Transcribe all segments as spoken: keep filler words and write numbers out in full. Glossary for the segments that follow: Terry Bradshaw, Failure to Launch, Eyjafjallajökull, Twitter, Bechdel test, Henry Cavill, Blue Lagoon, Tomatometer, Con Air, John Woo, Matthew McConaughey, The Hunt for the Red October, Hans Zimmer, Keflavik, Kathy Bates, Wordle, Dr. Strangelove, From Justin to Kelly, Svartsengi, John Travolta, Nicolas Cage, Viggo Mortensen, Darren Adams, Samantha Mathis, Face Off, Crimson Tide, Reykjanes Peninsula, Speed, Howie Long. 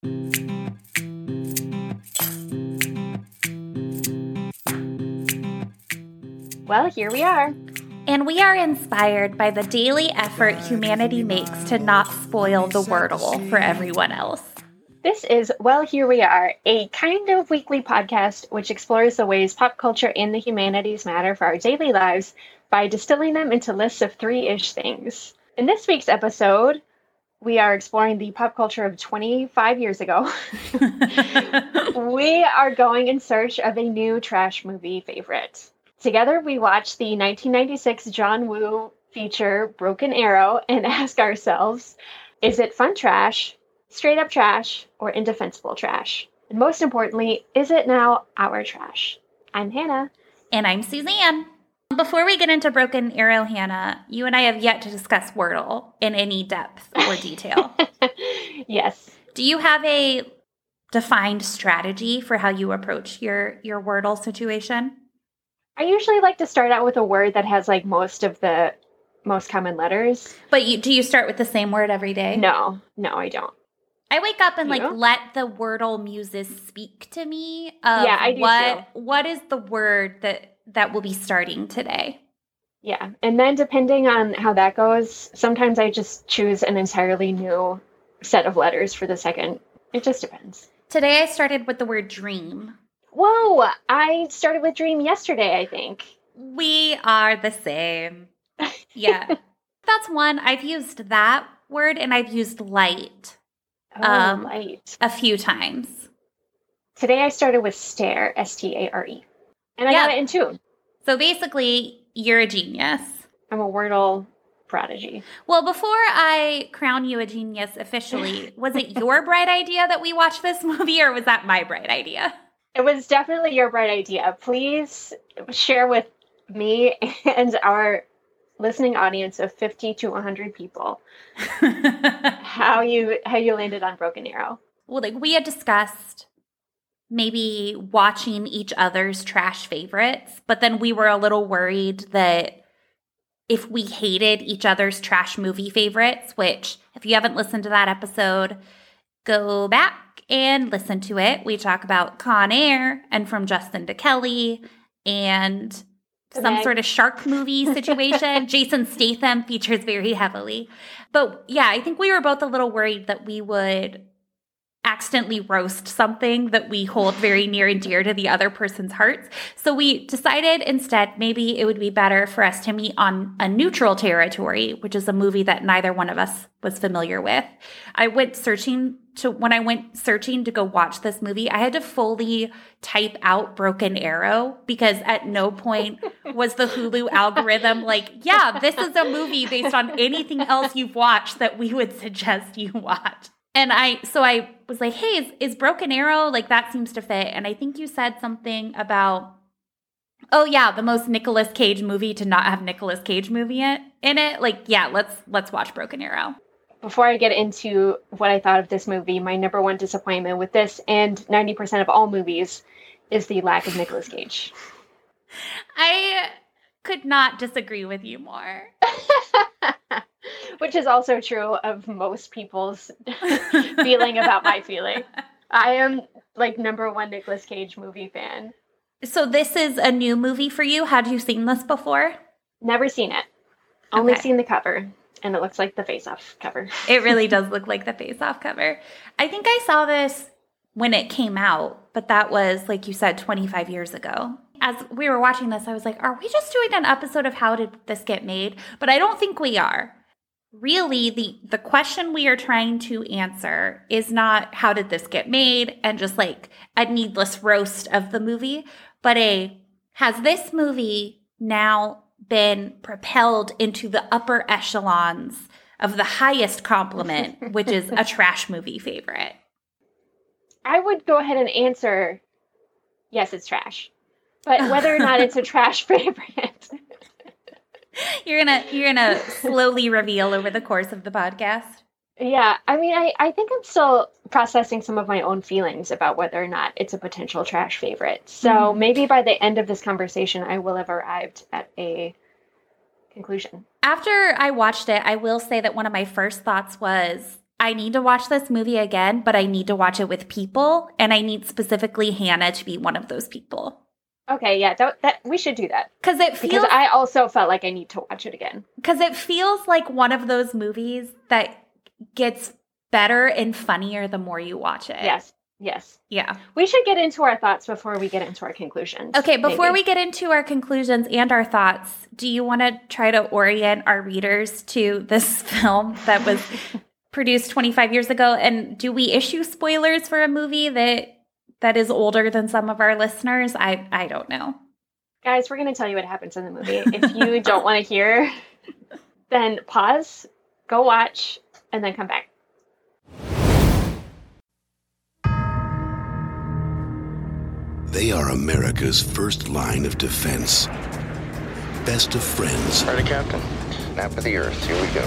Well, here we are. And we are inspired by the daily effort humanity makes to not spoil the Wordle for everyone else. This is Well, Here We Are, a kind of weekly podcast which explores the ways pop culture and the humanities matter for our daily lives by distilling them into lists of three-ish things. In this week's episode, we are exploring the pop culture of twenty-five years ago. We are going in search of a new trash movie favorite. Together, we watched the nineteen ninety-six John Woo feature Broken Arrow and ask ourselves, is it fun trash, straight up trash, or indefensible trash? And most importantly, is it now our trash? I'm Hannah. And I'm Suzanne. Before we get into Broken Arrow, Hannah, you and I have yet to discuss Wordle in any depth or detail. Yes. Do you have a defined strategy for how you approach your, your Wordle situation? I usually like to start out with a word that has like most of the most common letters. But you, do you start with the same word every day? No, no, I don't. I wake up and you? like let the Wordle muses speak to me. Of yeah, I do what, too. What is the word that, that will be starting today? Yeah. And then depending on how that goes, sometimes I just choose an entirely new set of letters for the second. It just depends. Today I started with the word dream. Whoa, I started with dream yesterday, I think. We are the same. Yeah. That's one. I've used that word, and I've used light. Oh, um, light. A few times. Today I started with stare, S T A R E. And I yep. got it in two. So basically, you're a genius. I'm a Wordle prodigy. Well, before I crown you a genius officially, was it your bright idea that we watched this movie, or was that my bright idea? It was definitely your bright idea. Please share with me and our listening audience of fifty to one hundred people how you how you landed on Broken Arrow. Well, like we had discussed maybe watching each other's trash favorites, but then we were a little worried that if we hated each other's trash movie favorites, which if you haven't listened to that episode, go back and listen to it. We talk about Con Air and From Justin to Kelly and okay. some sort of shark movie situation. Jason Statham features very heavily. But yeah, I think we were both a little worried that we would accidentally roast something that we hold very near and dear to the other person's hearts. So we decided instead maybe it would be better for us to meet on a neutral territory, which is a movie that neither one of us was familiar with. I went searching to when I went searching to go watch this movie, I had to fully type out Broken Arrow because at no point was the Hulu algorithm like, yeah, this is a movie based on anything else you've watched that we would suggest you watch. And I, so I was like, hey, is, is Broken Arrow, like that seems to fit. And I think you said something about, oh yeah, the most Nicolas Cage movie to not have Nicolas Cage movie in it. Like, yeah, let's, let's watch Broken Arrow. Before I get into what I thought of this movie, my number one disappointment with this and ninety percent of all movies is the lack of Nicolas Cage. I could not disagree with you more. Which is also true of most people's feeling about my feeling. I am like number one Nicolas Cage movie fan. So this is a new movie for you? Had you seen this before? Never seen it. Okay. Only seen the cover. And it looks like the Face Off cover. It really does look like the Face Off cover. I think I saw this when it came out, but that was, like you said, twenty-five years ago. As we were watching this, I was like, are we just doing an episode of How Did This Get Made? But I don't think we are. Really, the, the question we are trying to answer is not how did this get made and just like a needless roast of the movie, but a has this movie now been propelled into the upper echelons of the highest compliment, which is a trash movie favorite? I would go ahead and answer, yes, it's trash. But whether or not it's a trash favorite. You're gonna you're gonna slowly reveal over the course of the podcast. Yeah. I mean, I, I think I'm still processing some of my own feelings about whether or not it's a potential trash favorite. So mm-hmm. maybe by the end of this conversation, I will have arrived at a conclusion. After I watched it, I will say that one of my first thoughts was, I need to watch this movie again, but I need to watch it with people, and I need specifically Hannah to be one of those people. Okay, yeah, that, that we should do that. Because it feels, because I also felt like I need to watch it again. Because it feels like one of those movies that gets better and funnier the more you watch it. Yes, yes. Yeah. We should get into our thoughts before we get into our conclusions. Okay, before maybe. we get into our conclusions and our thoughts, do you want to try to orient our readers to this film that was produced twenty-five years ago? And do we issue spoilers for a movie that... that is older than some of our listeners? I, I don't know. Guys, we're going to tell you what happens in the movie. If you don't want to hear, then pause, go watch, and then come back. They are America's first line of defense. Best of friends. All right, Captain. Nap of the earth. Here we go.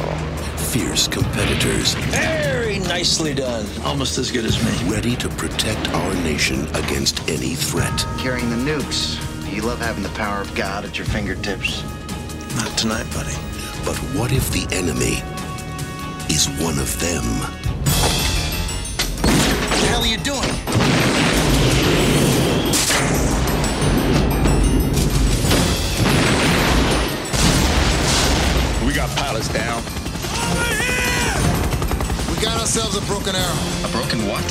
Fierce competitors. Very nicely done. Almost as good as me. Ready to protect our nation against any threat. Carrying the nukes. You love having the power of God at your fingertips. Not tonight, buddy. But what if the enemy is one of them? What the hell are you doing? We got pilots down. Over here! We got ourselves a broken arrow. A broken what?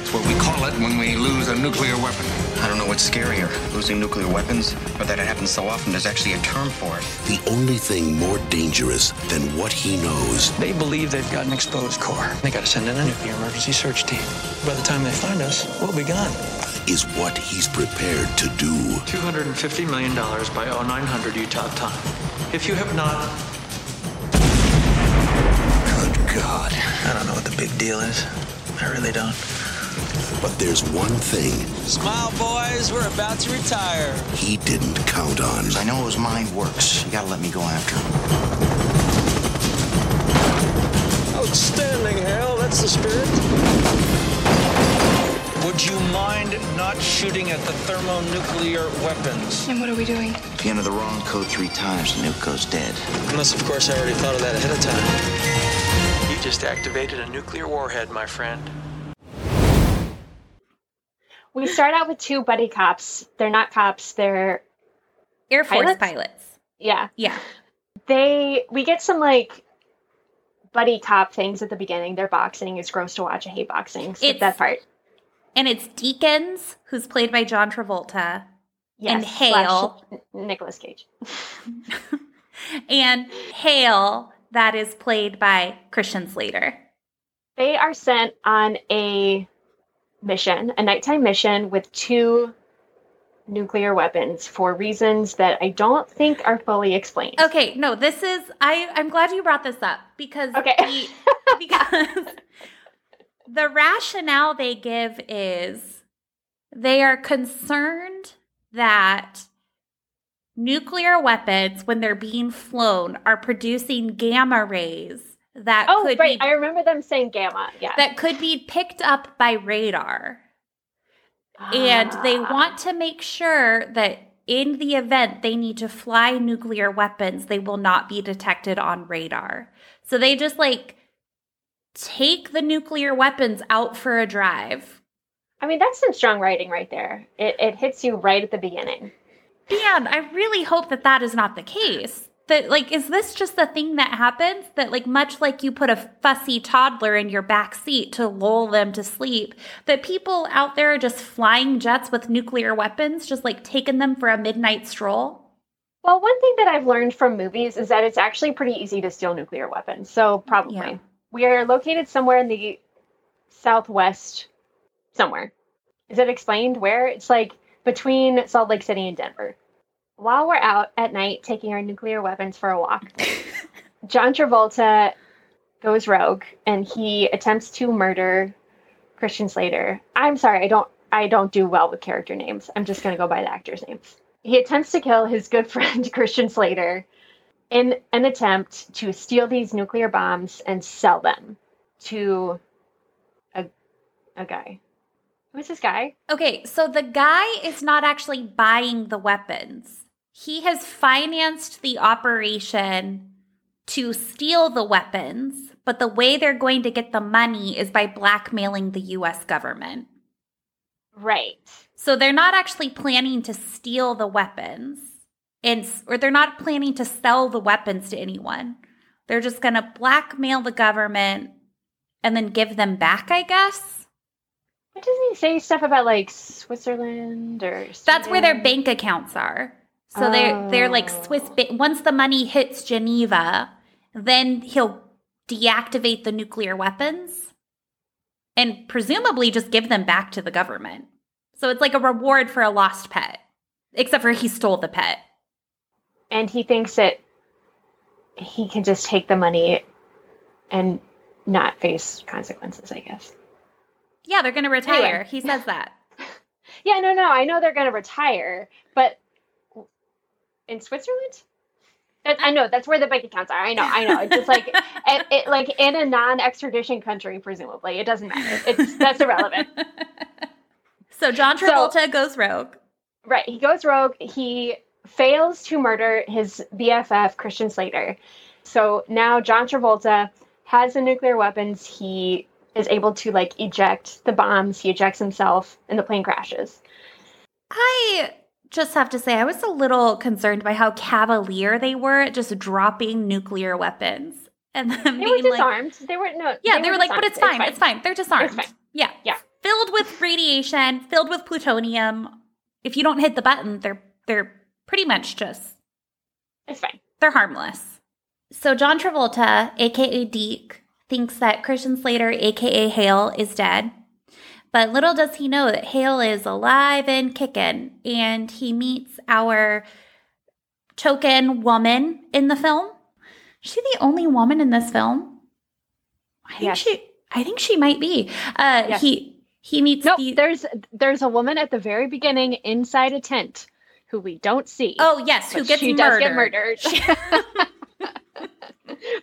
It's what we call it when we lose a nuclear weapon. I don't know what's scarier, losing nuclear weapons, or that it happens so often there's actually a term for it. The only thing more dangerous than what he knows. They believe they've got an exposed core. They got to send in a nuclear emergency search team. By the time they find us, we'll be gone. Is what he's prepared to do. two hundred fifty million dollars by oh nine hundred Utah time. If you have not... God, I don't know what the big deal is. I really don't. But there's one thing. Smile, boys. We're about to retire. He didn't count on. I know his mind works. You gotta let me go after him. Outstanding, Hal. That's the spirit. Would you mind not shooting at the thermonuclear weapons? And what are we doing? If you enter the wrong code three times, the nuke goes dead. Unless, of course, I already thought of that ahead of time. Just activated a nuclear warhead, my friend. We start out with two buddy cops. They're not cops, they're Air Force pilots. pilots. Yeah. Yeah. They we get some like buddy cop things at the beginning. They're boxing. It's gross to watch. I hate boxing. Skip it's, that part. And it's Deacons, who's played by John Travolta. Yes, and Hale. Nicolas Cage. And Hale. That is played by Christian Slater. They are sent on a mission, a nighttime mission with two nuclear weapons for reasons that I don't think are fully explained. Okay, no, this is, I, I'm glad you brought this up because, okay. the, because the rationale they give is they are concerned that nuclear weapons, when they're being flown, are producing gamma rays that oh, could right. be... I remember them saying gamma, yeah. That could be picked up by radar. Ah. And they want to make sure that in the event they need to fly nuclear weapons, they will not be detected on radar. So they just, like, take the nuclear weapons out for a drive. I mean, that's some strong writing right there. It, it hits you right at the beginning. And I really hope that that is not the case. That, like, is this just the thing that happens? That, like, much like you put a fussy toddler in your back seat to lull them to sleep, that people out there are just flying jets with nuclear weapons, just, like, taking them for a midnight stroll? Well, one thing that I've learned from movies is that it's actually pretty easy to steal nuclear weapons. So, probably. Yeah. We are located somewhere in the Southwest, somewhere. Is it explained where? It's, like, between Salt Lake City and Denver. While we're out at night taking our nuclear weapons for a walk, John Travolta goes rogue and he attempts to murder Christian Slater. I'm sorry, I don't I don't do well with character names. I'm just going to go by the actors' names. He attempts to kill his good friend Christian Slater in an attempt to steal these nuclear bombs and sell them to a a guy. Who's this guy? Okay, so the guy is not actually buying the weapons. He has financed the operation to steal the weapons, but the way they're going to get the money is by blackmailing the U S government. Right. So they're not actually planning to steal the weapons, and or they're not planning to sell the weapons to anyone. They're just going to blackmail the government and then give them back, I guess. But doesn't he say stuff about, like, Switzerland or Sweden? That's where their bank accounts are. So oh. they're, they're like Swiss – once the money hits Geneva, then he'll deactivate the nuclear weapons and presumably just give them back to the government. So it's like a reward for a lost pet, except for he stole the pet. And he thinks that he can just take the money and not face consequences, I guess. Yeah, they're going to retire. Anyway. He says that. yeah, no, no. I know they're going to retire, but in Switzerland? That, I know. That's where the bank accounts are. I know. I know. It's just like, it, it, like in a non-extradition country, presumably. It doesn't matter. It's That's irrelevant. So John Travolta so, goes rogue. Right. He goes rogue. He fails to murder his B F F, Christian Slater. So now John Travolta has the nuclear weapons. He is able to, like, eject the bombs. He ejects himself, and the plane crashes. I just have to say, I was a little concerned by how cavalier they were at just dropping nuclear weapons. And then they were disarmed. Like, they were, no. Yeah, they, they were, were like, but it's fine. It's fine. It's fine. They're disarmed. Fine. Yeah. Yeah. Filled with radiation, filled with plutonium. If you don't hit the button, they're they're pretty much just... It's fine. They're harmless. So John Travolta, a k a. Deke, thinks that Christian Slater, a k a. Hale, is dead. But little does he know that Hale is alive and kicking, and he meets our token woman in the film. Is she the only woman in this film? I think yes. she. I think she might be. Uh, yes. He he meets. No, nope, the- there's there's a woman at the very beginning inside a tent who we don't see. Oh yes, who gets she murdered. Does get murdered.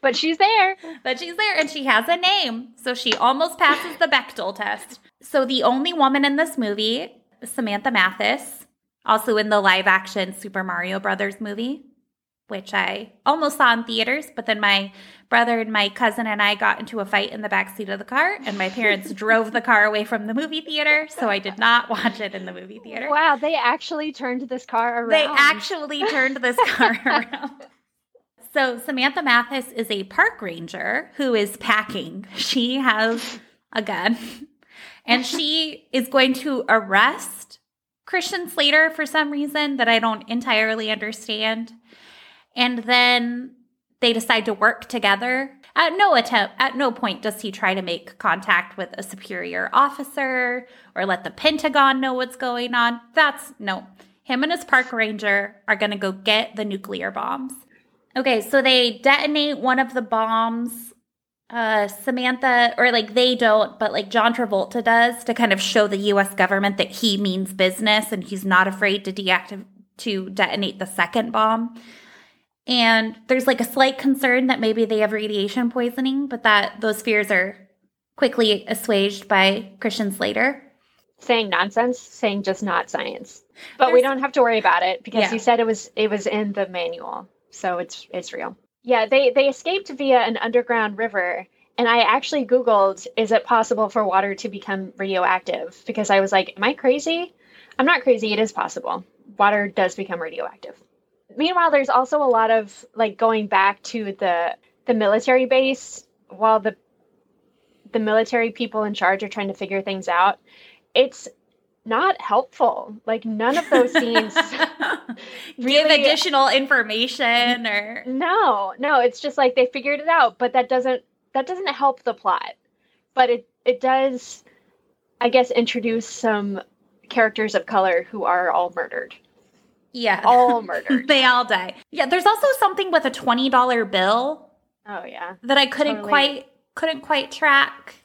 But she's there. But she's there, and she has a name. So she almost passes the Bechdel test. So the only woman in this movie, Samantha Mathis, also in the live-action Super Mario Brothers movie, which I almost saw in theaters, but then my brother and my cousin and I got into a fight in the backseat of the car, and my parents drove the car away from the movie theater, so I did not watch it in the movie theater. Wow, they actually turned this car around. They actually turned this car around. So Samantha Mathis is a park ranger who is packing. She has a gun. And she is going to arrest Christian Slater for some reason that I don't entirely understand. And then they decide to work together. At no attempt, at no point does he try to make contact with a superior officer or let the Pentagon know what's going on. That's no. Him and his park ranger are going to go get the nuclear bombs. Okay, so they detonate one of the bombs, uh, Samantha, or like they don't, but like John Travolta does to kind of show the U S government that he means business and he's not afraid to deactivate, to detonate the second bomb. And there's like a slight concern that maybe they have radiation poisoning, but that those fears are quickly assuaged by Christian Slater. Saying nonsense, saying just not science. But there's, we don't have to worry about it because yeah. you said it was it was in the manual. So it's it's real. Yeah, they, they escaped via an underground river. And I actually Googled, is it possible for water to become radioactive? Because I was like, am I crazy? I'm not crazy. It is possible. Water does become radioactive. Meanwhile, there's also a lot of like going back to the the military base while the the military people in charge are trying to figure things out. It's not helpful. Like none of those scenes really, give additional information or no, no. It's just like they figured it out, but that doesn't that doesn't help the plot. But it it does, I guess, introduce some characters of color who are all murdered. Yeah, all murdered. They all die. Yeah. There's also something with a twenty dollar bill. Oh yeah, that I couldn't totally. quite couldn't quite track.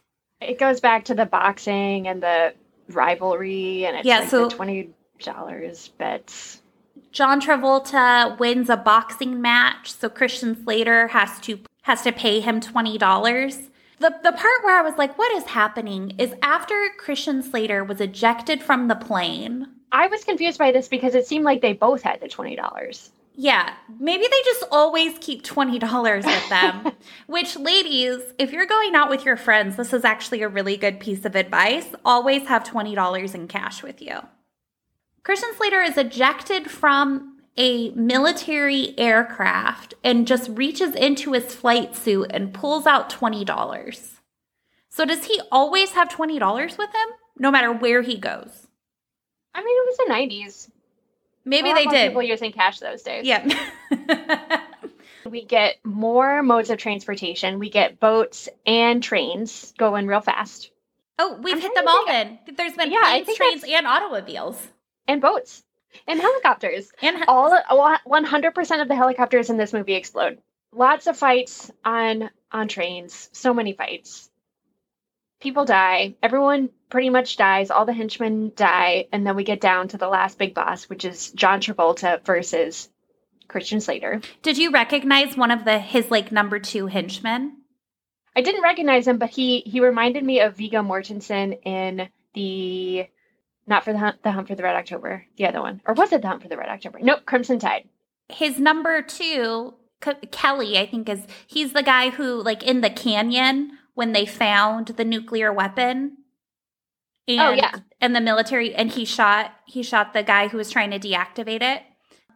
It goes back to the boxing and the rivalry, and it's yeah, like so the twenty dollars bets. John Travolta wins a boxing match, so Christian Slater has to has to pay him twenty dollars. The the part where I was like, what is happening is after Christian Slater was ejected from the plane. I was confused by this because it seemed like they both had the twenty dollars. Yeah, maybe they just always keep twenty dollars with them, which, ladies, if you're going out with your friends, this is actually a really good piece of advice. Always have twenty dollars in cash with you. Christian Slater is ejected from a military aircraft and just reaches into his flight suit and pulls out twenty dollars. So does he always have twenty dollars with him, no matter where he goes? I mean, it was the nineties. Maybe a lot they more did. People using cash those days. Yeah. We get more modes of transportation. We get boats and trains going real fast. Oh, we've I'm hit them all then. There's been yeah, planes, I think trains, and automobiles. And boats. And helicopters. And he- all one hundred percent of the helicopters in this movie explode. Lots of fights on on trains. So many fights. People die. Everyone pretty much dies. All the henchmen die. And then we get down to the last big boss, which is John Travolta versus Christian Slater. Did you recognize one of the his, like, number two henchmen? I didn't recognize him, but he, he reminded me of Viggo Mortensen in the, not for the hunt, the Hunt for the Red October, the other one. Or was it The Hunt for the Red October? Nope, Crimson Tide. His number two, Ke- Kelly, I think, is, he's the guy who, like, in the canyon when they found the nuclear weapon and, oh, yeah. and the military, and he shot he shot the guy who was trying to deactivate it.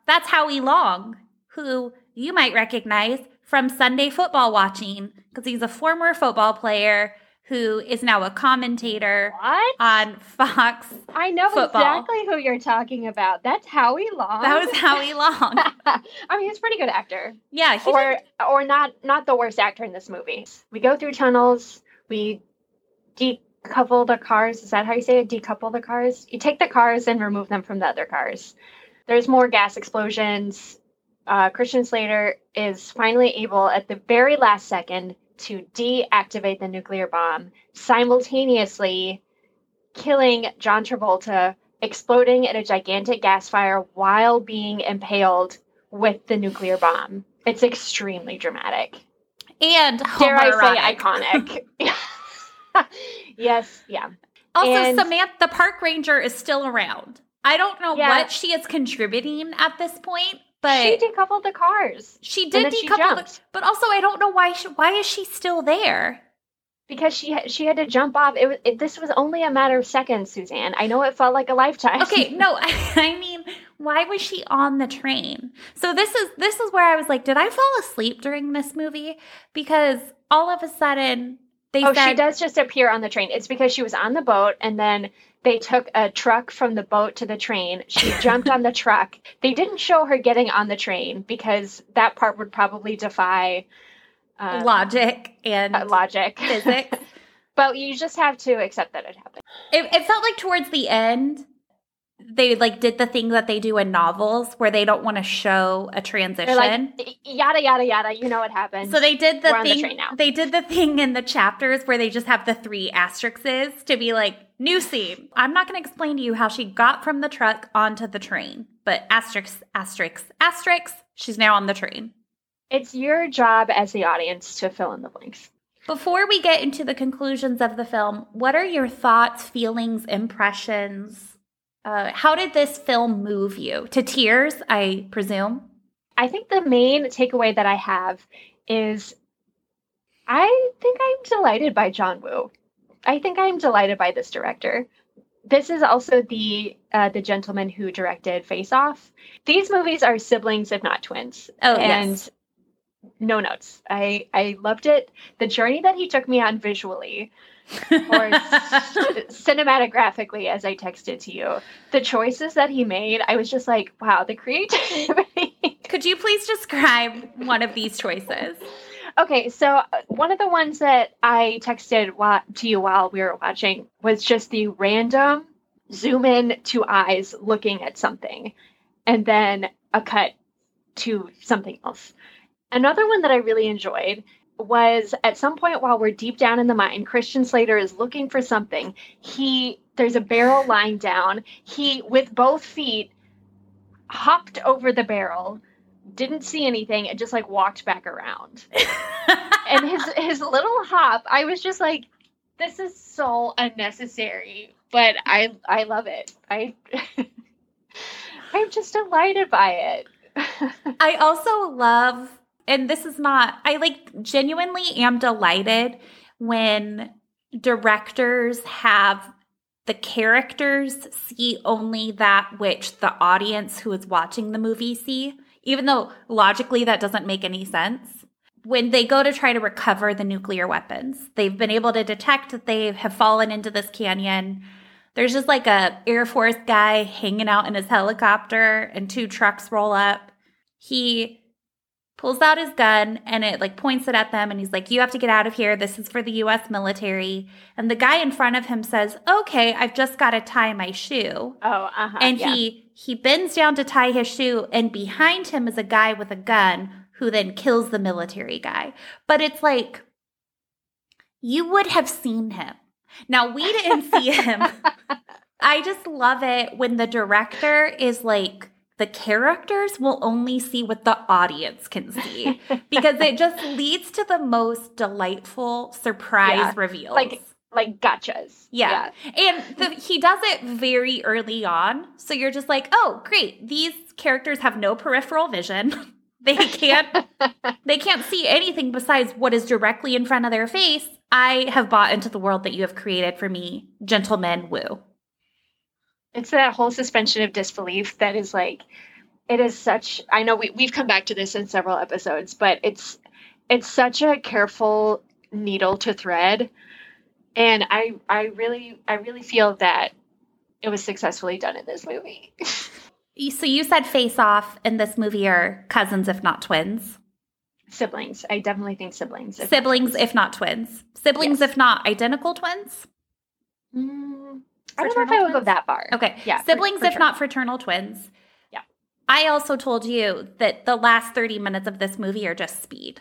That's Howie Long, who you might recognize from Sunday football watching, because he's a former football player who is now a commentator what? on Fox I know football. Exactly who you're talking about. That's Howie Long. That was Howie Long. I mean, he's a pretty good actor. Yeah. He or did. or not not the worst actor in this movie. We go through tunnels. We decouple the cars. Is that how you say it? Decouple the cars? You take the cars and remove them from the other cars. There's more gas explosions. Uh, Christian Slater is finally able, at the very last second, to deactivate the nuclear bomb, simultaneously killing John Travolta, exploding in a gigantic gas fire while being impaled with the nuclear bomb. It's extremely dramatic. And dare I say iconic. Yes, yeah. Also, and Samantha, the park ranger, is still around. I don't know yeah. what she is contributing at this point. But she decoupled the cars. She did decouple, she the, but also I don't know why. She, why is she still there? Because she she had to jump off. It was it, this was only a matter of seconds, Suzanne. I know it felt like a lifetime. Okay, no, I, I mean, why was she on the train? So this is this is where I was like, did I fall asleep during this movie? Because all of a sudden they oh, said, she does just appear on the train. It's because she was on the boat and then they took a truck from the boat to the train. She jumped on the truck. They didn't show her getting on the train because that part would probably defy um, logic and uh, logic physics. But you just have to accept that it happened. It, it felt like towards the end, they like did the thing that they do in novels where they don't want to show a transition. They're like, yada yada yada. You know what happened. So they did the We're thing. On the train now. They did the thing in the chapters where they just have the three asterisks to be like. New scene. I'm not going to explain to you how she got from the truck onto the train, but asterisk, asterisk, asterisk, she's now on the train. It's your job as the audience to fill in the blanks. Before we get into the conclusions of the film, what are your thoughts, feelings, impressions? Uh, how did this film move you? To tears, I presume? I think the main takeaway that I have is I think I'm delighted by John Woo. I think I'm delighted by this director. This is also the uh, the gentleman who directed Face Off. These movies are siblings, if not twins. Oh, and yes. No notes. I, I loved it. The journey that he took me on visually, or cinematographically, as I texted to you, the choices that he made, I was just like, wow, the creativity. Could you please describe one of these choices? Okay, so one of the ones that I texted wa- to you while we were watching was just the random zoom in to eyes looking at something and then a cut to something else. Another one that I really enjoyed was at some point while we're deep down in the mine, Christian Slater is looking for something. He there's a barrel lying down. He, with both feet, hopped over the barrel, didn't see anything, and just like walked back around. And his his little hop, I was just like, this is so unnecessary, but I I love it. I I'm just delighted by it. I also love, and this is not, I like genuinely am delighted when directors have the characters see only that which the audience who is watching the movie see, even though logically that doesn't make any sense. When they go to try to recover the nuclear weapons, they've been able to detect that they have fallen into this canyon. There's just like a Air Force guy hanging out in his helicopter and two trucks roll up. He pulls out his gun and it like points it at them and he's like, you have to get out of here. This is for the U S military. And the guy in front of him says, okay, I've just got to tie my shoe. Oh, uh-huh. And yeah. he, he bends down to tie his shoe and behind him is a guy with a gun who then kills the military guy. But it's like, you would have seen him. Now, we didn't see him. I just love it when the director is like, the characters will only see what the audience can see. Because it just leads to the most delightful surprise yeah. reveals. Like, like gotchas. Yeah. yeah. And the, he does it very early on. So you're just like, oh, great. These characters have no peripheral vision. They can't they can't see anything besides what is directly in front of their face. I have bought into the world that you have created for me, gentlemen, Woo. It's that whole suspension of disbelief that is like, it is such, I know we, we've come back to this in several episodes, but it's it's such a careful needle to thread. And I I really I really feel that it was successfully done in this movie. So you said Face Off and this movie are cousins, if not twins. Siblings. I definitely think siblings. If siblings, not if not twins. Siblings, yes. If not identical twins. Mm, I don't know if I would go that far. Okay. Yeah. Siblings, fr- if not fraternal twins. Yeah. I also told you that the last thirty minutes of this movie are just speed.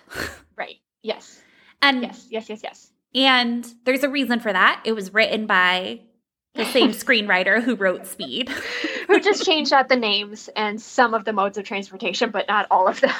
Right. Yes. And yes, yes, yes, yes. And there's a reason for that. It was written by the same screenwriter who wrote Speed. Who just changed out the names and some of the modes of transportation, but not all of them.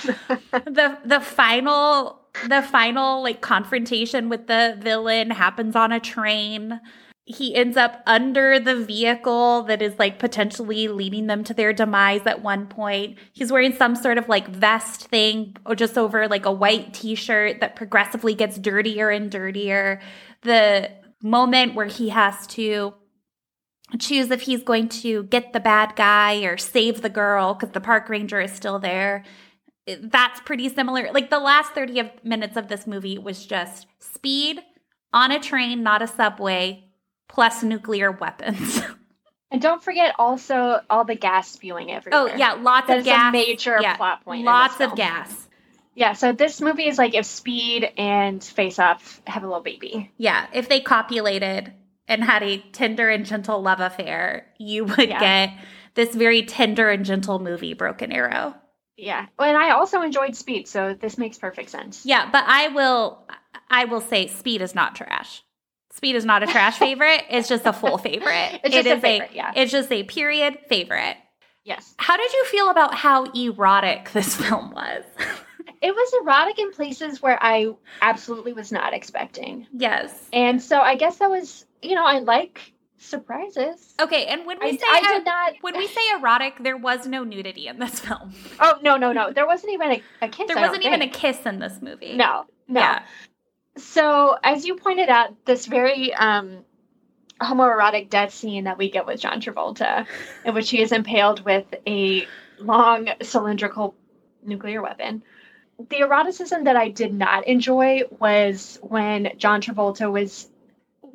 the the final the final like confrontation with the villain happens on a train. He ends up under the vehicle that is like potentially leading them to their demise at one point. He's wearing some sort of like vest thing or just over like a white t-shirt that progressively gets dirtier and dirtier. The moment where he has to choose if he's going to get the bad guy or save the girl because the park ranger is still there. That's pretty similar. Like the last thirty of minutes of this movie was just speed on a train, not a subway, plus nuclear weapons. And don't forget also all the gas spewing everywhere. Oh, yeah. Lots that of gas. That's a major yeah, plot point. Lots of film. gas. Yeah. So this movie is like if Speed and Face Off have a little baby. Yeah. If they copulated and had a tender and gentle love affair, you would yeah. get this very tender and gentle movie, Broken Arrow. Yeah. And I also enjoyed Speed, so this makes perfect sense. Yeah, but I will I will say Speed is not trash. Speed is not a trash favorite. It's just a full favorite. It's just it is a favorite, a, yeah. It's just a period favorite. Yes. How did you feel about how erotic this film was? It was erotic in places where I absolutely was not expecting. Yes. And so I guess that was... You know, I like surprises. Okay, and when we I, say I did not, when we say erotic, there was no nudity in this film. Oh no, no, no! There wasn't even a, a kiss. There I wasn't even think. a kiss in this movie. No, no. Yeah. So, as you pointed out, this very um, homoerotic death scene that we get with John Travolta, in which he is impaled with a long cylindrical nuclear weapon. The eroticism that I did not enjoy was when John Travolta was.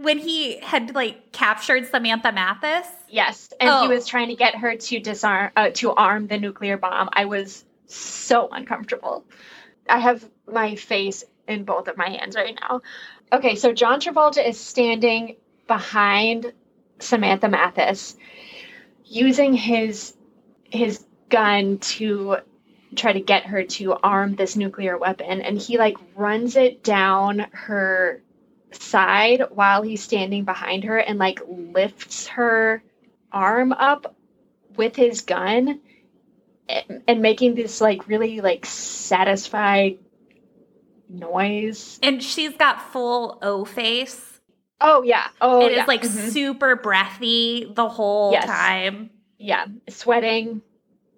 When he had, like, captured Samantha Mathis? Yes. And oh. he was trying to get her to disarm, uh, to arm the nuclear bomb. I was so uncomfortable. I have my face in both of my hands right now. Okay, so John Travolta is standing behind Samantha Mathis using his his gun to try to get her to arm this nuclear weapon. And he, like, runs it down her side while he's standing behind her and like lifts her arm up with his gun and, and making this like really like satisfied noise. And she's got full O face. Oh yeah. Oh it yeah. is like mm-hmm. super breathy the whole yes. time. Yeah. Sweating.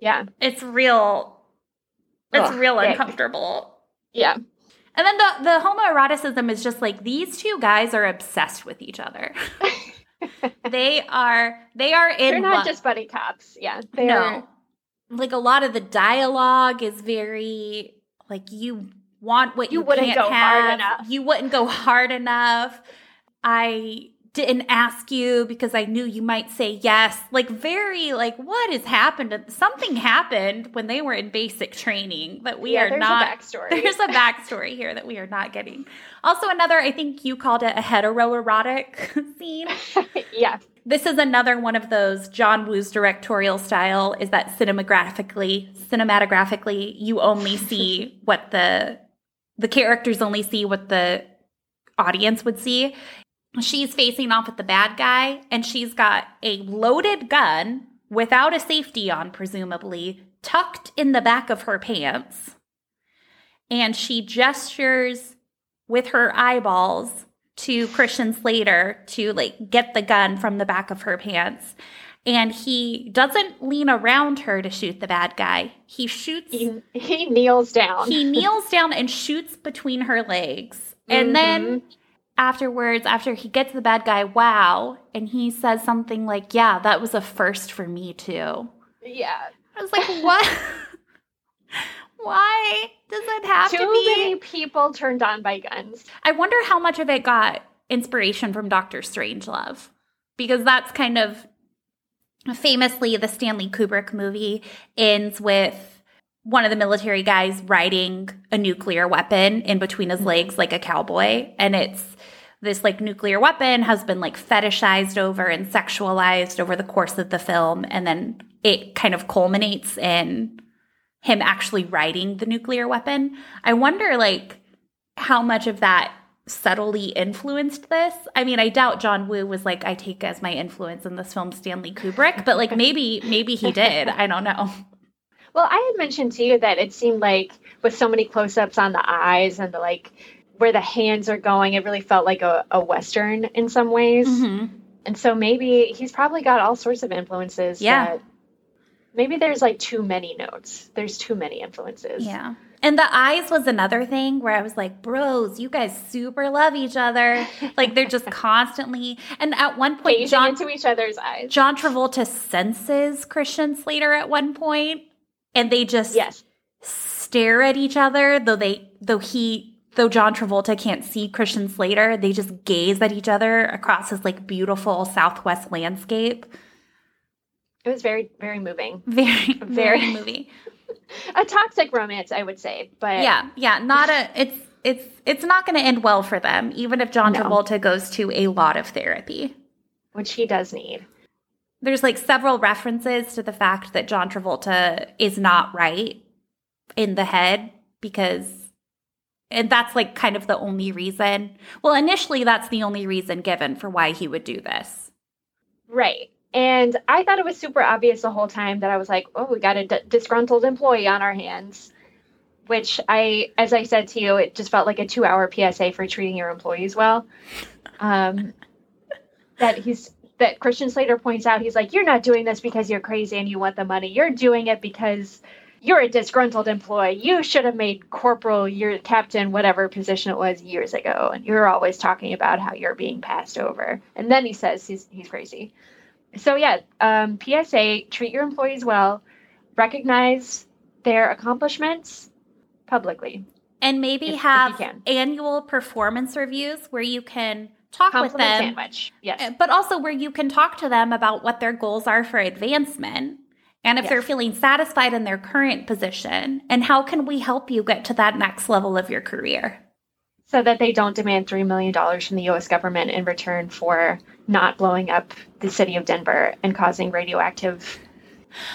Yeah. It's real It's Ugh, real heck. uncomfortable. Yeah. And then the, the homoeroticism is just like these two guys are obsessed with each other. They are they are in They're not love. just buddy cops. Yeah. They no. are. Like a lot of the dialogue is very like you want what you, you wouldn't can't go have. hard enough. You wouldn't go hard enough. I didn't ask you because I knew you might say yes. Like very like what has happened? Something happened when they were in basic training that we yeah, are there's not. There's a backstory. There's a backstory here that we are not getting. Also another, I think you called it a heteroerotic scene. Yeah. This is another one of those John Woo's directorial style is that cinematographically, cinematographically you only see what the the characters only see what the audience would see. She's facing off with the bad guy, and she's got a loaded gun without a safety on, presumably, tucked in the back of her pants. And she gestures with her eyeballs to Christian Slater to, like, get the gun from the back of her pants. And he doesn't lean around her to shoot the bad guy. He shoots. He, he kneels down. He kneels down and shoots between her legs. And mm-hmm. then... Afterwards, after he gets the bad guy, wow, and he says something like, yeah, that was a first for me, too. Yeah. I was like, what? Why does it have Too to be? Too many people turned on by guns. I wonder how much of it got inspiration from Doctor Strangelove, because that's kind of famously the Stanley Kubrick movie ends with one of the military guys riding a nuclear weapon in between his legs like a cowboy. And it's this like nuclear weapon has been like fetishized over and sexualized over the course of the film. And then it kind of culminates in him actually riding the nuclear weapon. I wonder like how much of that subtly influenced this. I mean, I doubt John Woo was like, I take as my influence in this film Stanley Kubrick, but like maybe, maybe he did. I don't know. Well, I had mentioned to you that it seemed like with so many close-ups on the eyes and the like where the hands are going, it really felt like a, a Western in some ways. Mm-hmm. And so maybe he's probably got all sorts of influences. Yeah. That maybe there's like too many notes. There's too many influences. Yeah. And the eyes was another thing where I was like, bros, you guys super love each other. Like they're just constantly. And at one point, gazing John, into each other's eyes. John Travolta senses Christian Slater at one point. And they just yes. stare at each other, though they, though he, though John Travolta can't see Christian Slater. They just gaze at each other across this like beautiful Southwest landscape. It was very, very moving. Very, very moving. A toxic romance, I would say. But yeah, yeah, not a. It's it's it's not going to end well for them, even if John no. Travolta goes to a lot of therapy, which he does need. There's like several references to the fact that John Travolta is not right in the head because – and that's like kind of the only reason. Well, initially that's the only reason given for why he would do this. Right. And I thought it was super obvious the whole time that I was like, oh, we got a d- disgruntled employee on our hands, which I – as I said to you, it just felt like a two-hour P S A for treating your employees well. Um, that he's – that Christian Slater points out, he's like, you're not doing this because you're crazy and you want the money. You're doing it because you're a disgruntled employee. You should have made corporal, your captain, whatever position it was years ago. And you're always talking about how you're being passed over. And then he says he's, he's crazy. So yeah, um, P S A, treat your employees well, recognize their accomplishments publicly. And maybe if, have if annual performance reviews where you can talk Compliment with them, sandwich. Yes. But also where you can talk to them about what their goals are for advancement and if yes. they're feeling satisfied in their current position and how can we help you get to that next level of your career. So that they don't demand three million dollars from the U S government in return for not blowing up the city of Denver and causing radioactive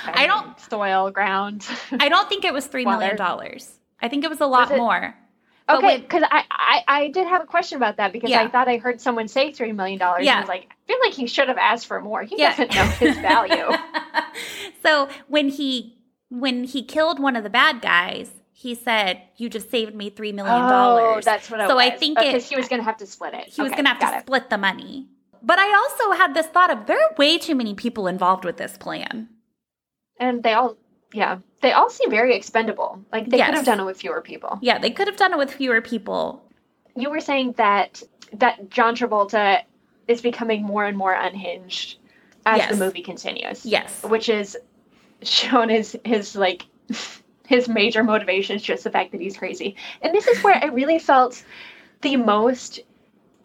um, I don't, soil, ground. I don't think it was three million dollars. I think it was a lot was it, more. But okay, because I, I, I did have a question about that because yeah. I thought I heard someone say three million dollars. Yeah. And I was like, I feel like he should have asked for more. He yeah. doesn't know his value. So when he when he killed one of the bad guys, he said, you just saved me three million dollars. Oh, that's what it so was. So I think because oh, he was going to have to split it. He okay, was going to have to it. split the money. But I also had this thought of there are way too many people involved with this plan. And they all Yeah. They all seem very expendable. Like, they yes. could have done it with fewer people. Yeah, they could have done it with fewer people. You were saying that that John Travolta is becoming more and more unhinged as yes. the movie continues. Yes. Which is shown as his, like, his major motivation is just the fact that he's crazy. And this is where I really felt the most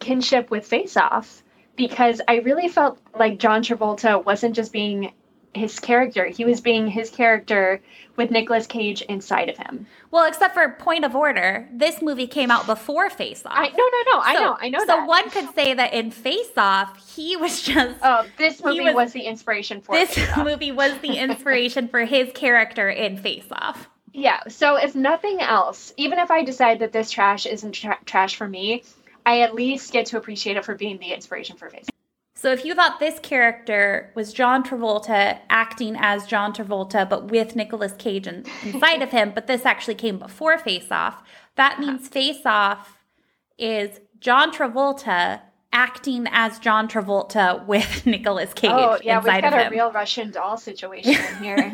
kinship with Face Off, because I really felt like John Travolta wasn't just being his character. He was being his character with Nicolas Cage inside of him. Well, except for point of order, this movie came out before Face Off. I, no, no, no. So, I know. I know so that. So one could say that in Face Off, he was just... Oh, this movie was, was the inspiration for This Face Off. movie was the inspiration for his character in Face Off. Yeah. So if nothing else, even if I decide that this trash isn't tra- trash for me, I at least get to appreciate it for being the inspiration for Face Off. So if you thought this character was John Travolta acting as John Travolta, but with Nicolas Cage in, inside of him, but this actually came before Face Off, that means Face Off is John Travolta acting as John Travolta with Nicolas Cage inside of him. Oh, yeah, we've got a real Russian doll situation here.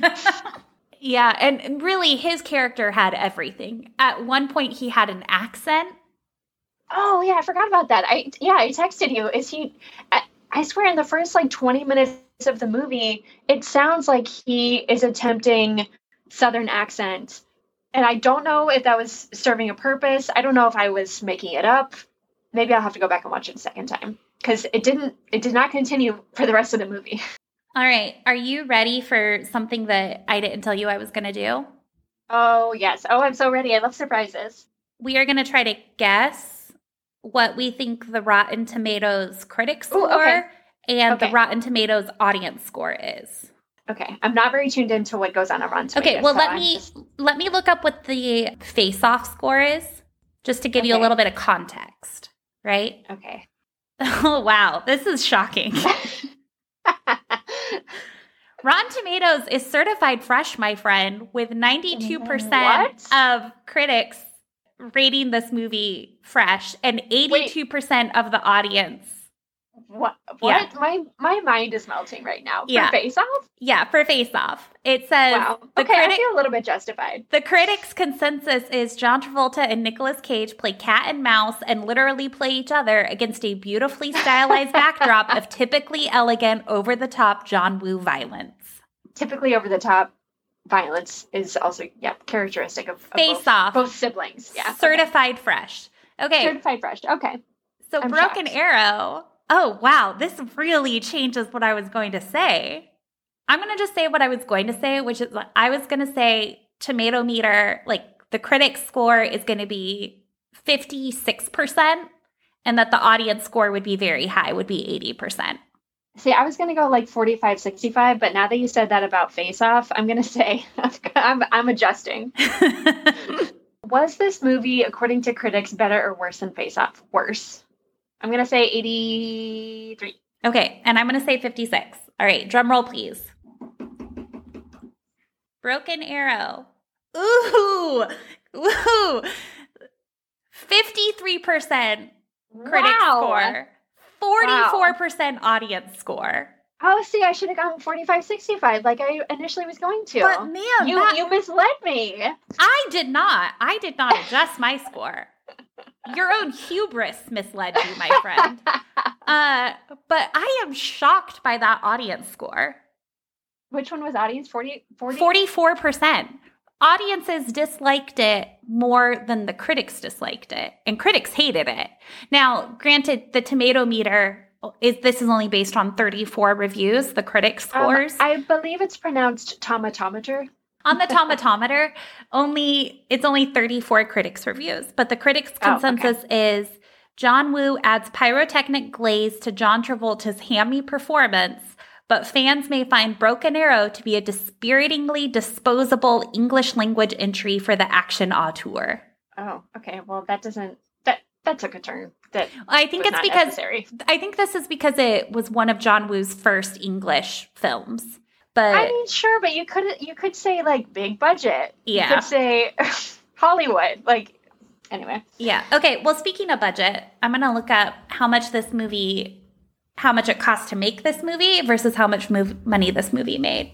Yeah, and really his character had everything. At one point he had an accent. Oh, yeah, I forgot about that. I Yeah, I texted you. Is he... I, I swear in the first like twenty minutes of the movie, it sounds like he is attempting Southern accent. And I don't know if that was serving a purpose. I don't know if I was making it up. Maybe I'll have to go back and watch it a second time, because it didn't, it did not continue for the rest of the movie. All right. Are you ready for something that I didn't tell you I was going to do? Oh, yes. Oh, I'm so ready. I love surprises. We are going to try to guess what we think the Rotten Tomatoes critic score Ooh, okay. and okay. the Rotten Tomatoes audience score is. Okay. I'm not very tuned into what goes on on Rotten Tomatoes. Okay, well so let I'm me just... let me look up what the Face-Off score is, just to give okay. you a little bit of context, right? Okay. Oh, wow. This is shocking. Rotten Tomatoes is certified fresh, my friend, with ninety-two percent what? of critics rating this movie fresh, and eighty-two percent of the audience. What? What? Yeah. My my mind is melting right now. For yeah. Face Off? Yeah, for Face Off. It says... Wow. Okay, critic, I feel a little bit justified. The critics' consensus is John Travolta and Nicolas Cage play cat and mouse and literally play each other against a beautifully stylized backdrop of typically elegant, over-the-top John Woo violence. Typically over-the-top. Violence is also, yeah, characteristic of, of Face both, Off. Both siblings. Yeah. Certified okay. fresh. Okay. Certified fresh. Okay. So I'm Broken shocked. Arrow. Oh, wow. This really changes what I was going to say. I'm going to just say what I was going to say, which is I was going to say tomato meter, like the critic's score is going to be fifty-six percent and that the audience score would be very high, would be eighty percent. See, I was going to go like forty-five, sixty-five, but now that you said that about Face Off, I'm going to say I'm, I'm adjusting. Was this movie, according to critics, better or worse than Face Off? Worse. I'm going to say eighty-three. Okay, and I'm going to say fifty-six. All right, drum roll, please. Broken Arrow. Ooh! Ooh! fifty-three percent critic score. forty-four percent wow. audience score. Oh, see, I should have gotten forty-five, sixty-five like I initially was going to. But ma'am, you, that... you misled me. I did not. I did not adjust my score. Your own hubris misled you, my friend. Uh, but I am shocked by that audience score. Which one was audience? forty, forty? forty-four percent. Audiences disliked it more than the critics disliked it, and critics hated it. Now, granted, the tomato meter is this is only based on thirty-four reviews, the critic scores. Um, I believe it's pronounced tomatometer. On the tomatometer, only it's only thirty-four critics reviews, but the critics' consensus oh, okay. is John Woo adds pyrotechnic glaze to John Travolta's hammy performance, but fans may find Broken Arrow to be a dispiritingly disposable English language entry for the action auteur. Oh, okay. Well, that doesn't that that took a turn. That I think it's because necessary. I think this is because it was one of John Woo's first English films. But I mean, sure, but you could you could say like big budget. Yeah. You could say Hollywood. Like anyway. Yeah. Okay. Well, speaking of budget, I'm gonna look up how much this movie. how much it cost to make this movie versus how much move, money this movie made.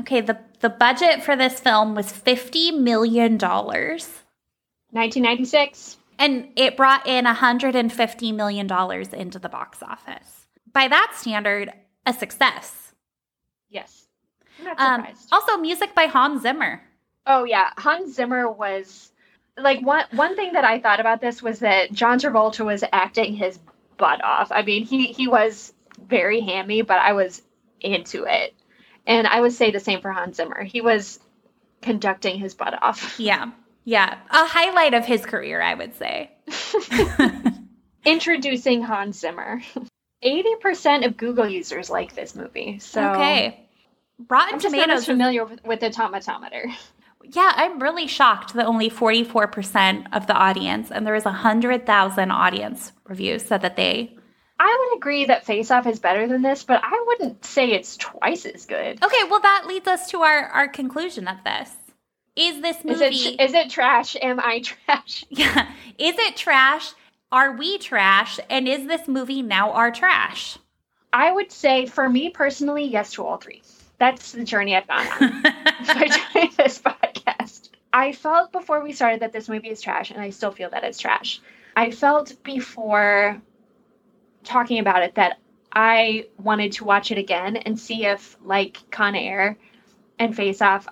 Okay, the, the budget for this film was fifty million dollars. nineteen ninety-six. And it brought in one hundred fifty million dollars into the box office. By that standard, a success. Yes. I'm not surprised. Um, also, music by Hans Zimmer. Oh, yeah. Hans Zimmer was... Like, one one thing that I thought about this was that John Travolta was acting his butt off. I mean, he, he was very hammy, but I was into it. And I would say the same for Hans Zimmer. He was conducting his butt off. Yeah. Yeah. A highlight of his career, I would say. Introducing Hans Zimmer. eighty percent of Google users like this movie. So okay. Rotten I'm just Tomatoes not as familiar with, with the automatometer. Yeah, I'm really shocked that only forty-four percent of the audience, and there was one hundred thousand audience reviews, said that they... I would agree that Face Off is better than this, but I wouldn't say it's twice as good. Okay, well, that leads us to our, our conclusion of this. Is this movie... Is it, is it trash? Am I trash? Yeah. Is it trash? Are we trash? And is this movie now our trash? I would say, for me personally, yes to all three. That's the journey I've gone on by doing this podcast. I felt before we started that this movie is trash, and I still feel that it's trash. I felt before talking about it that I wanted to watch it again and see if, like Con Air and Face Off,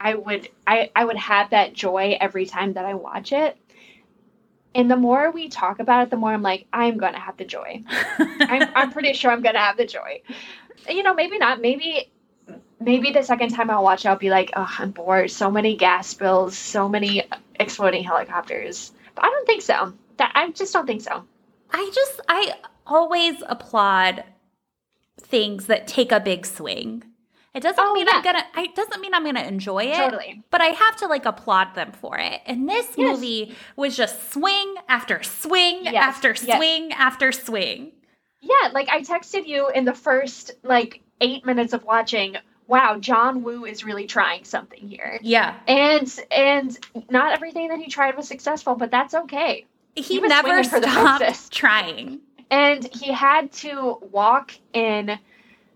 I would I, I would have that joy every time that I watch it. And the more we talk about it, the more I'm like, I'm going to have the joy. I'm, I'm pretty sure I'm going to have the joy. You know, maybe not. Maybe maybe the second time I'll watch it, I'll be like, oh, I'm bored. So many gas spills, so many exploding helicopters. But I don't think so. That, I just don't think so. I just, I always applaud things that take a big swing. It doesn't oh, mean yeah. I'm gonna. It doesn't mean I'm gonna enjoy it. Totally. But I have to like applaud them for it. And this yes. movie was just swing after swing yes. after swing yes. after swing. Yeah, like I texted you in the first like eight minutes of watching. Wow, John Woo is really trying something here. Yeah, and and not everything that he tried was successful, but that's okay. He, he was never stopped trying, and he had to walk in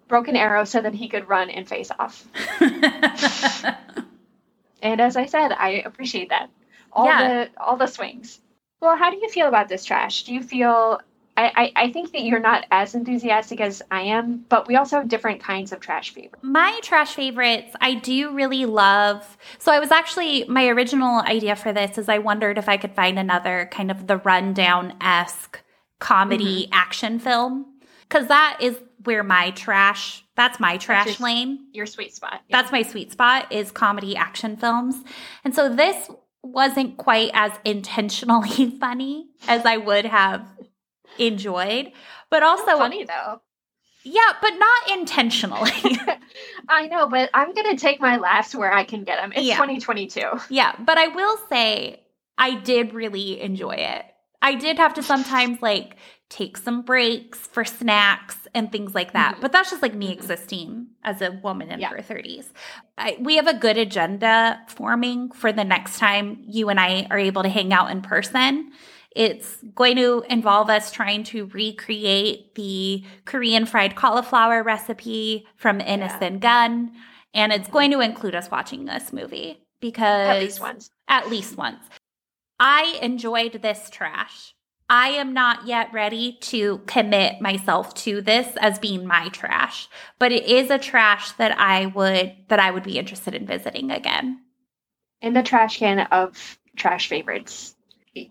Broken Arrow so that he could run and Face Off. And as I said, I appreciate that. All yeah. the all the swings. Well, how do you feel about this trash? Do you feel I, I, I think that you're not as enthusiastic as I am, but we also have different kinds of trash favorites. My trash favorites, I do really love. So I was actually, my original idea for this is I wondered if I could find another kind of the rundown-esque comedy mm-hmm. action film. Because that is where my trash, that's my trash that's your, lane. Your sweet spot. Yeah. That's my sweet spot is comedy action films. And so this wasn't quite as intentionally funny as I would have enjoyed. But also that's funny though. Yeah, but not intentionally. I know, but I'm going to take my laughs where I can get them. It's yeah. twenty twenty-two. Yeah, but I will say I did really enjoy it. I did have to sometimes like take some breaks for snacks and things like that. Mm-hmm. But that's just like me existing as a woman in yeah. her thirties. I, we have a good agenda forming for the next time you and I are able to hang out in person. It's going to involve us trying to recreate the Korean fried cauliflower recipe from Innocent yeah. Gun. And it's going to include us watching this movie because at least once. At least once. I enjoyed this trash. I am not yet ready to commit myself to this as being my trash, but it is a trash that I would that I would be interested in visiting again. In the trash can of trash favorites,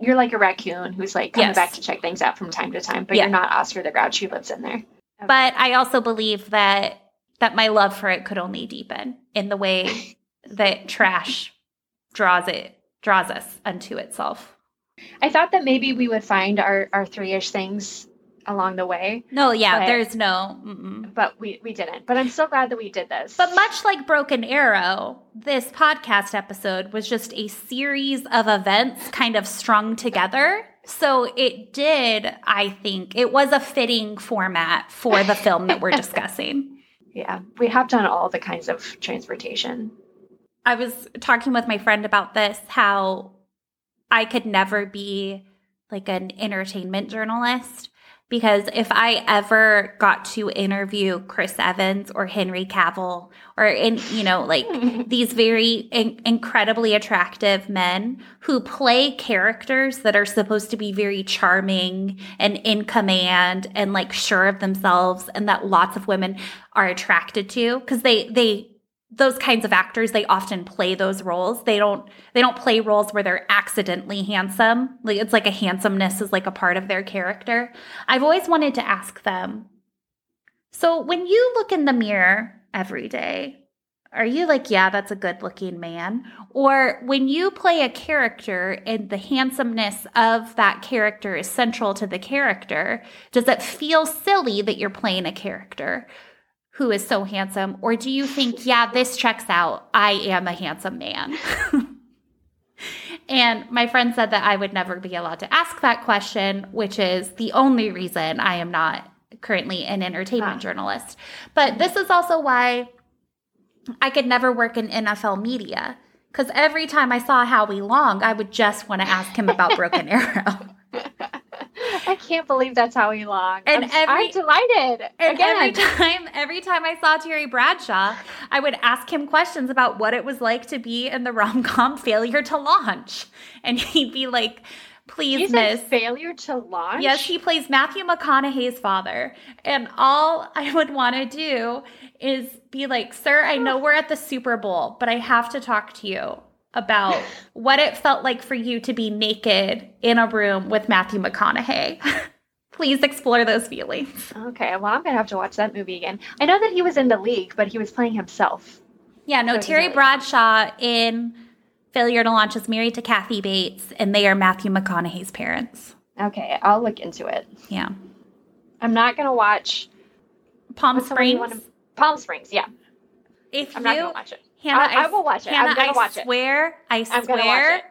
you're like a raccoon who's like coming yes. back to check things out from time to time, but yeah. you're not Oscar the Grouch who lives in there. Okay. But I also believe that that my love for it could only deepen in the way that trash draws it draws us unto itself. I thought that maybe we would find our, our three-ish things along the way. No, yeah, but, there's no... Mm-mm. But we, we didn't. But I'm so glad that we did this. But much like Broken Arrow, this podcast episode was just a series of events kind of strung together. So it did, I think, it was a fitting format for the film that we're discussing. Yeah, we hopped on all the kinds of transportation. I was talking with my friend about this, how... I could never be like an entertainment journalist because if I ever got to interview Chris Evans or Henry Cavill or, in, you know, like these very in- incredibly attractive men who play characters that are supposed to be very charming and in command and like sure of themselves and that lots of women are attracted to, because they, they, those kinds of actors, they often play those roles. They don't they don't play roles where they're accidentally handsome. Like, it's like a handsomeness is like a part of their character. I've always wanted to ask them, so when you look in the mirror every day, are you like, yeah, that's a good-looking man? Or when you play a character and the handsomeness of that character is central to the character, does it feel silly that you're playing a character who is so handsome? Or do you think, yeah, this checks out. I am a handsome man. And my friend said that I would never be allowed to ask that question, which is the only reason I am not currently an entertainment wow. journalist. But this is also why I could never work in N F L media, because every time I saw Howie Long, I would just want to ask him about Broken Arrow. I can't believe that's Howie Long. And I'm, every, I'm delighted. And again. every time, every time I saw Terry Bradshaw, I would ask him questions about what it was like to be in the rom-com Failure to Launch, and he'd be like, "Please, He's miss." Failure to Launch. Yes, he plays Matthew McConaughey's father, and all I would want to do is be like, "Sir, I know we're at the Super Bowl, but I have to talk to you about what it felt like for you to be naked in a room with Matthew McConaughey. Please explore those feelings." Okay, well, I'm going to have to watch that movie again. I know that he was in the league, but he was playing himself. Yeah, no, so Terry Bradshaw in Failure to Launch is married to Kathy Bates, and they are Matthew McConaughey's parents. Okay, I'll look into it. Yeah. I'm not going to watch... Palm Springs? To... Palm Springs, yeah. If I'm you... not going to watch it. Hannah, I, I will watch it. Hannah, I'm going to watch it. I swear, I swear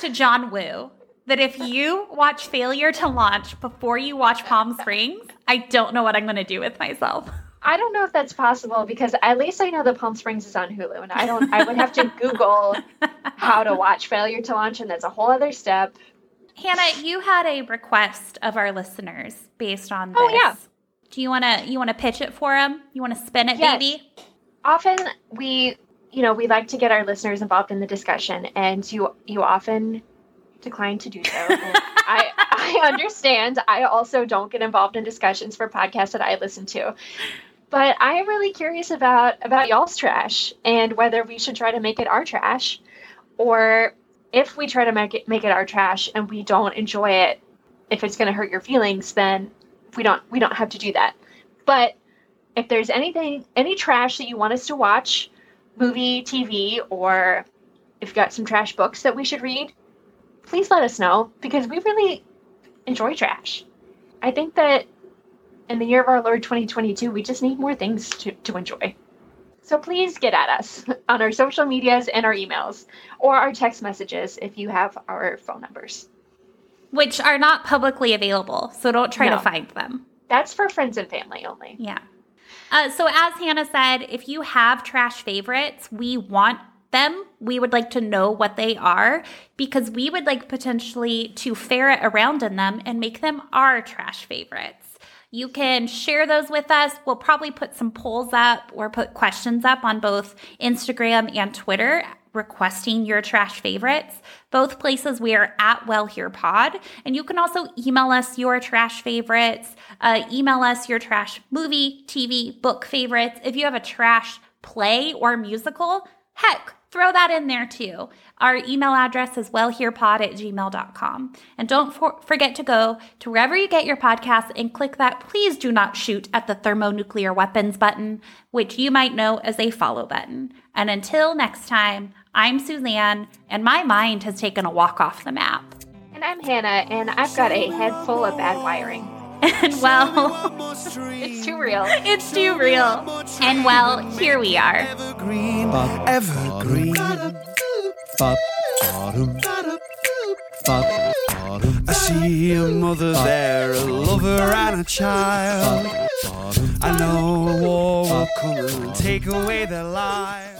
to John Woo that if you watch Failure to Launch before you watch Palm Springs, I don't know what I'm going to do with myself. I don't know if that's possible, because at least I know that Palm Springs is on Hulu, and I don't. I would have to Google how to watch Failure to Launch, and that's a whole other step. Hannah, you had a request of our listeners based on this. Oh yeah. Do you want to you want to pitch it for them? You want to spin it, yes. baby? Often we. You know, we like to get our listeners involved in the discussion, and you you often decline to do so. And I I understand. I also don't get involved in discussions for podcasts that I listen to. But I'm really curious about, about y'all's trash and whether we should try to make it our trash, or if we try to make it, make it our trash and we don't enjoy it, if it's going to hurt your feelings, then we don't we don't have to do that. But if there's anything, any trash that you want us to watch, movie, T V, or if you've got some trash books that we should read, please let us know, because we really enjoy trash. I think that in the year of our Lord twenty twenty-two, we just need more things to, to enjoy. So please get at us on our social medias and our emails, or our text messages if you have our phone numbers. Which are not publicly available, so don't try no. to find them. That's for friends and family only. Yeah. Uh, so as Hannah said, if you have trash favorites, we want them. We would like to know what they are, because we would like potentially to ferret around in them and make them our trash favorites. You can share those with us. We'll probably put some polls up or put questions up on both Instagram and Twitter requesting your trash favorites. Both places we are at Well Here Pod. And you can also email us your trash favorites, uh, email us your trash movie, T V, book favorites. If you have a trash play or musical, heck, throw that in there too. Our email address is wellherepod at gmail dot com. And don't for- forget to go to wherever you get your podcasts and click that "Please do not shoot at the thermonuclear weapons" button, which you might know as a follow button. And until next time, I'm Suzanne, and my mind has taken a walk off the map. And I'm Hannah, and I've got a head full of bad wiring. And well, it's too real. It's too real. And well, here we are. Evergreen, evergreen. I see a mother there, a lover and a child. I know a war will come and take away their lives.